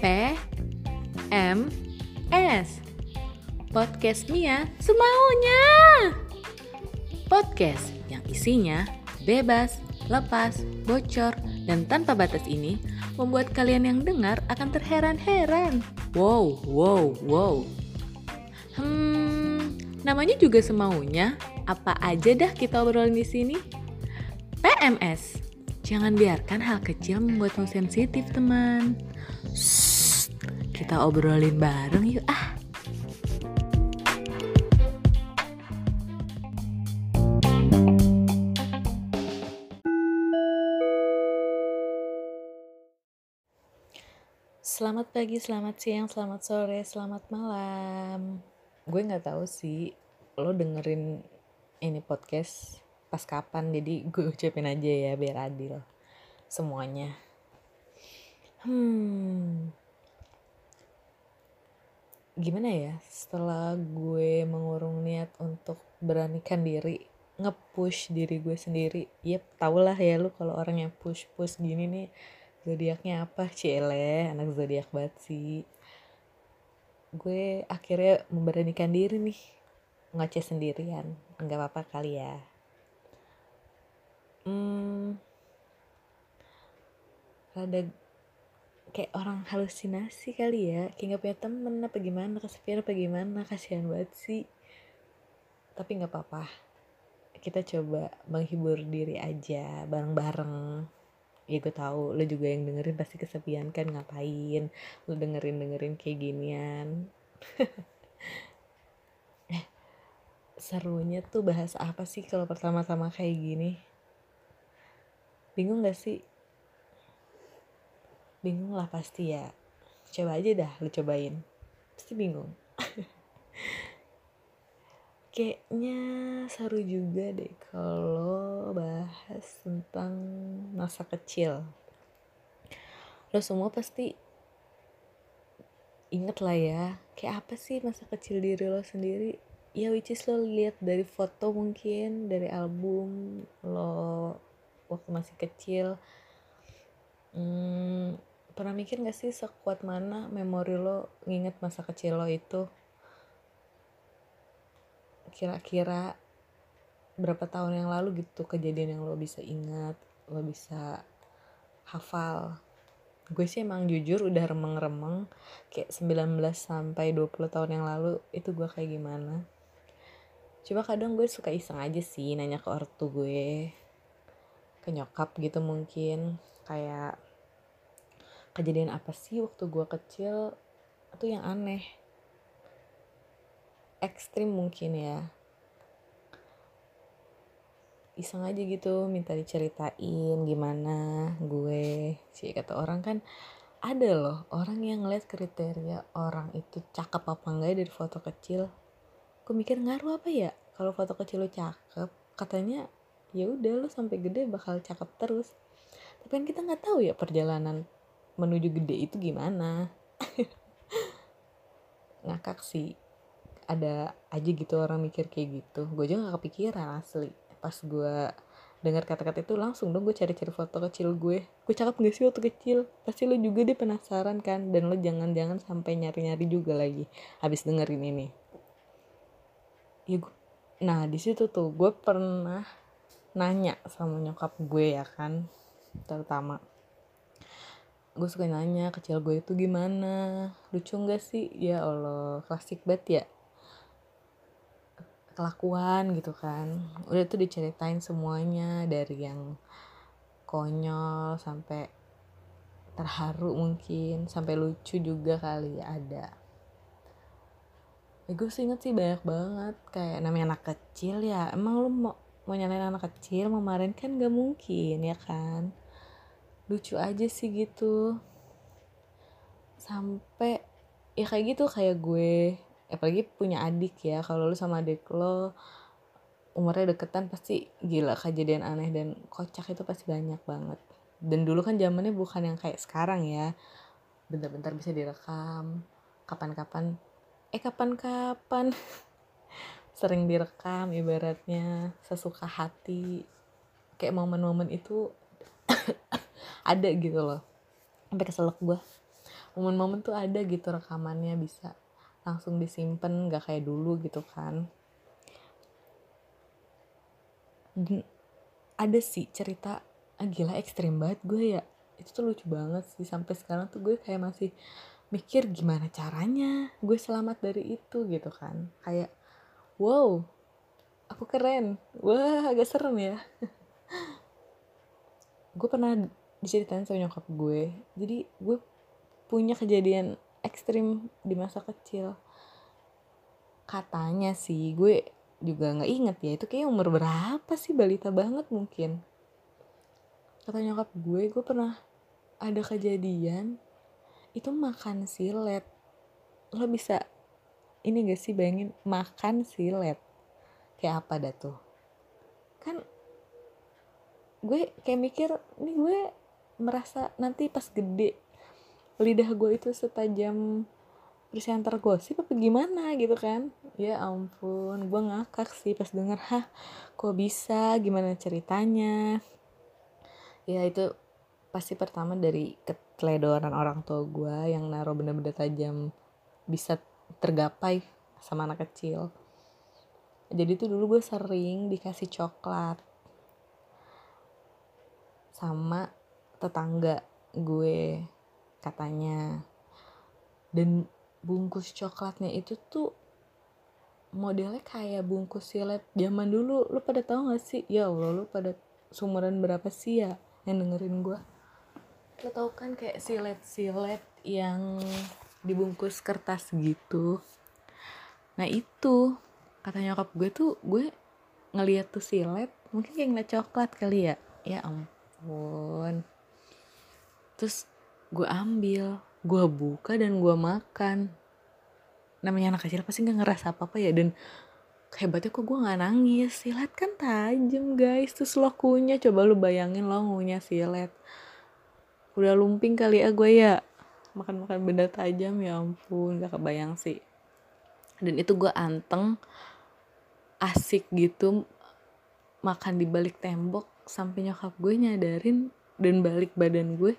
PMS Podcast Mia semaunya. Podcast yang isinya bebas, lepas, bocor, dan tanpa batas ini membuat kalian yang dengar akan terheran-heran. Wow. Namanya juga semaunya. Apa aja dah kita obrolin di sini? PMS. Jangan biarkan hal kecil membuatmu sensitif, teman. Shh, kita obrolin bareng yuk ah. Selamat pagi, selamat siang, selamat sore, selamat malam. Gue nggak tahu sih lo dengerin ini podcast pas kapan, jadi gue ucapin aja ya biar adil semuanya. Gimana ya, setelah gue mengurung niat untuk beranikan diri nge-push diri gue sendiri. Tau lah ya lo kalau orang yang push gini nih zodiaknya apa. Cile, anak zodiak banget sih. Gue akhirnya memberanikan diri nih ngoceh sendirian. Enggak apa-apa kali ya. Rada kayak orang halusinasi kali ya, kayak enggak punya temen apa gimana, kesepian apa gimana. Kasihan banget sih. Tapi enggak apa-apa. Kita coba menghibur diri aja bareng-bareng. Ya gue tahu lo juga yang dengerin pasti kesepian kan, ngapain lo dengerin kayak ginian. Serunya tuh bahas apa sih kalau pertama-tama kayak gini? Bingung gak sih? Bingung lah pasti ya. Coba aja dah lo cobain. Pasti bingung. Kayaknya seru juga deh kalau bahas tentang masa kecil. Lo semua pasti inget lah ya, kayak apa sih masa kecil diri lo sendiri? Ya which is lo lihat dari foto mungkin, dari album lo waktu masih kecil. Pernah mikir gak sih sekuat mana memori lo nginget masa kecil lo itu? Kira-kira berapa tahun yang lalu gitu kejadian yang lo bisa ingat, lo bisa hafal. Gue sih emang jujur udah remeng-remeng kayak 19 sampai 20 tahun yang lalu itu gue kayak gimana. Cuma kadang gue suka iseng aja sih nanya ke ortu gue, ke nyokap gitu mungkin, kayak kejadian apa sih waktu gue kecil itu yang aneh, ekstrim mungkin ya. Iseng aja gitu minta diceritain gimana gue sih. Kata orang kan ada loh orang yang ngeliat kriteria orang itu cakep apa enggak dari foto kecil. Gue mikir ngaruh apa ya kalau foto kecil lo cakep, katanya ya udah lo sampai gede bakal cakep terus. Tapi kan kita nggak tahu ya perjalanan menuju gede itu gimana. Ngakak sih, ada aja gitu orang mikir kayak gitu. Gue juga gak kepikiran asli. Pas gue dengar kata-kata itu langsung dong gue cari-cari foto kecil gue. Gue cakep gak sih waktu kecil? Pasti lo juga deh penasaran kan. Dan lo jangan-jangan sampai nyari-nyari juga lagi habis dengerin ini. Ya gue, nah di situ tuh gue pernah nanya sama nyokap gue ya kan, terutama gue suka nanya kecil gue itu gimana, lucu gak sih? Ya Allah, klasik banget ya kelakuan gitu kan. Udah tuh diceritain semuanya, dari yang konyol sampai terharu mungkin, sampai lucu juga kali ada. Gue sih inget sih banyak banget, kayak namanya anak kecil ya, emang lu mau nyalain anak kecil, mau marahin kan gak mungkin ya kan. Lucu aja sih gitu. Sampai ya kayak gitu, kayak gue apalagi punya adik ya, kalau lu sama adik lo umurnya deketan pasti gila kejadian aneh dan kocak itu pasti banyak banget. Dan dulu kan zamannya bukan yang kayak sekarang ya, bentar-bentar bisa direkam, kapan-kapan sering direkam ibaratnya sesuka hati, kayak momen-momen itu ada gitu loh, sampai keselak gue. Momen-momen tuh ada gitu rekamannya, bisa langsung disimpen, gak kayak dulu gitu kan. Ada sih cerita, gila ekstrim banget gue ya, itu tuh lucu banget sih, sampai sekarang tuh gue kayak masih mikir gimana caranya gue selamat dari itu gitu kan. Kayak wow, aku keren, wah agak serem ya. Gue pernah diceritain sama nyokap gue, jadi gue punya kejadian ekstrim di masa kecil. Katanya sih, gue juga gak inget ya, itu kayak umur berapa sih, balita banget mungkin. Kata nyokap gue pernah ada kejadian, itu makan silet. Lo bisa, ini gak sih bayangin, makan silet. Kayak apa dah tuh? Kan gue kayak mikir, ini gue merasa nanti pas gede lidah gue itu setajam persiantar gosip apa gimana gitu kan. Ya ampun, gue ngakak sih pas denger, hah kok bisa, gimana ceritanya. Ya itu pasti pertama dari keteledoran orang tua gue yang naruh benda-benda tajam bisa tergapai sama anak kecil. Jadi tuh dulu gue sering dikasih coklat sama tetangga gue katanya. Dan bungkus coklatnya itu tuh modelnya kayak bungkus silet zaman dulu. Lu pada tahu enggak sih? Ya Allah, lu pada sumuran berapa sih ya yang dengerin gue? Lu tahu kan kayak silet-silet yang dibungkus kertas gitu. Nah, itu kata nyokap gue tuh, gue ngeliat tuh silet, mungkin kayak ngeliat coklat kali ya. Ya ampun. Terus gue ambil, gue buka dan gue makan. Namanya anak kecil pasti gak ngerasa apa-apa ya. Dan hebatnya kok gue gak nangis. Silet kan tajam guys, terus lo kunyah, coba lo bayangin lo ngunyah silet. Udah lumping kali ya gue ya, makan-makan benda tajam, ya ampun gak kebayang sih. Dan itu gue anteng, asik gitu, makan di balik tembok sampai nyokap gue nyadarin dan balik badan gue.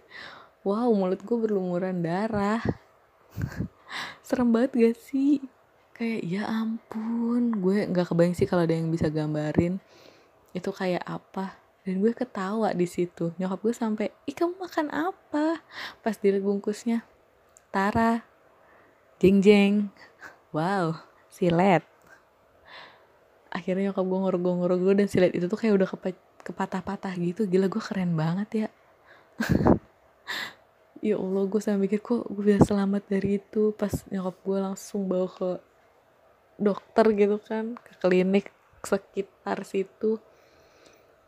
Wow, mulut gue berlumuran darah. Serem banget gak sih? Kayak ya ampun, gue gak kebayang sih kalau ada yang bisa gambarin itu kayak apa. Dan gue ketawa di situ. Nyokap gue sampai, "Ih, kamu makan apa?" Pas dilihat bungkusnya, Tara. Jeng-jeng. Wow, silet. Akhirnya nyokap gue ngorok-ngorok dan silet itu tuh kayak udah kepatah-patah gitu. Gila, gue keren banget ya. Ya Allah, gue sampe mikir kok gue bisa selamat dari itu. Pas nyokap gue langsung bawa ke dokter gitu kan, ke klinik sekitar situ.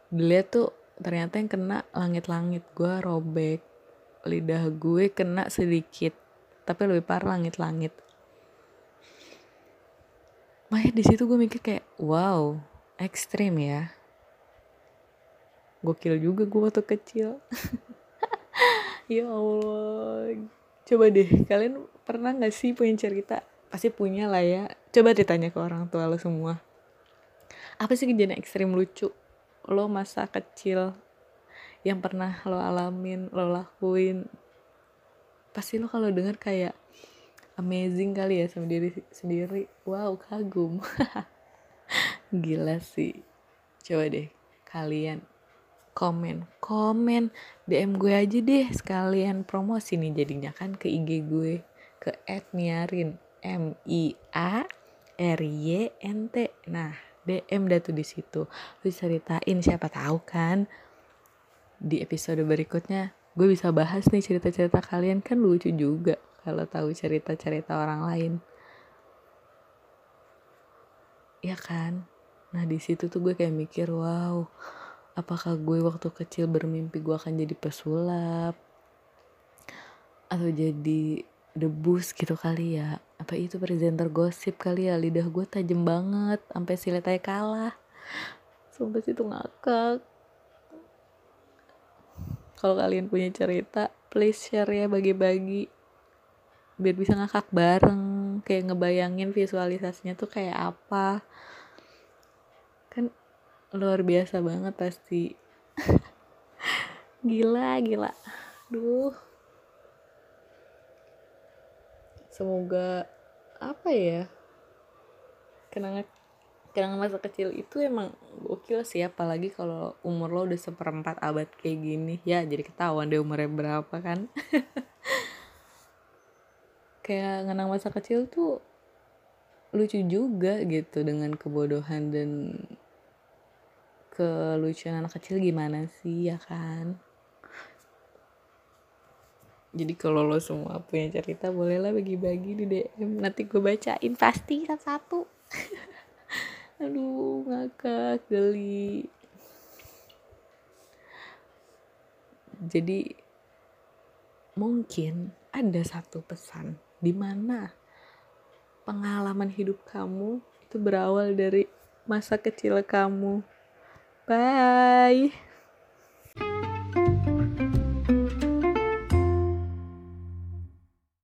Dilihat tuh ternyata yang kena langit-langit gue robek, lidah gue kena sedikit, tapi lebih parah langit-langit. Makanya disitu gue mikir kayak wow, ekstrim ya, gokil juga gue waktu kecil. Ya Allah, coba deh kalian pernah gak sih punya cerita? Pasti punya lah ya, coba ditanya ke orang tua lo semua, apa sih kejadian ekstrim lucu lo masa kecil yang pernah lo alamin, lo lakuin? Pasti lo kalau denger kayak amazing kali ya sama diri sendiri, wow kagum. Gila sih, coba deh kalian komen DM gue aja deh, sekalian promosi nih jadinya kan ke IG gue, ke @miarin MIARYNT. nah DM dah tuh di situ, lu ceritain, siapa tahu kan di episode berikutnya gue bisa bahas nih cerita-cerita kalian, kan lucu juga kalau tahu cerita-cerita orang lain ya kan. Nah di situ tuh gue kayak mikir wow, apakah gue waktu kecil bermimpi gue akan jadi pesulap atau jadi debus gitu kali ya, apa itu presenter gosip kali ya. Lidah gue tajam banget sampai silet aja kalah, sumpah sih itu ngakak. Kalau kalian punya cerita please share ya, bagi-bagi biar bisa ngakak bareng, kayak ngebayangin visualisasinya tuh kayak apa. luar biasa banget pasti. Gila. Duh. Semoga apa ya? Kenangan masa kecil itu emang gokil sih, apalagi kalau umur lo udah 1/4 abad kayak gini. Ya, jadi ketahuan deh umurnya berapa kan. Kayak kenangan masa kecil tuh lucu juga gitu, dengan kebodohan dan kelucuan anak kecil gimana sih, ya kan? Jadi kalau lo semua punya cerita, bolehlah bagi-bagi di DM, nanti gue bacain pasti satu-satu. Aduh, ngakak, geli. Jadi mungkin ada satu pesan di mana pengalaman hidup kamu itu berawal dari masa kecil kamu. Bye.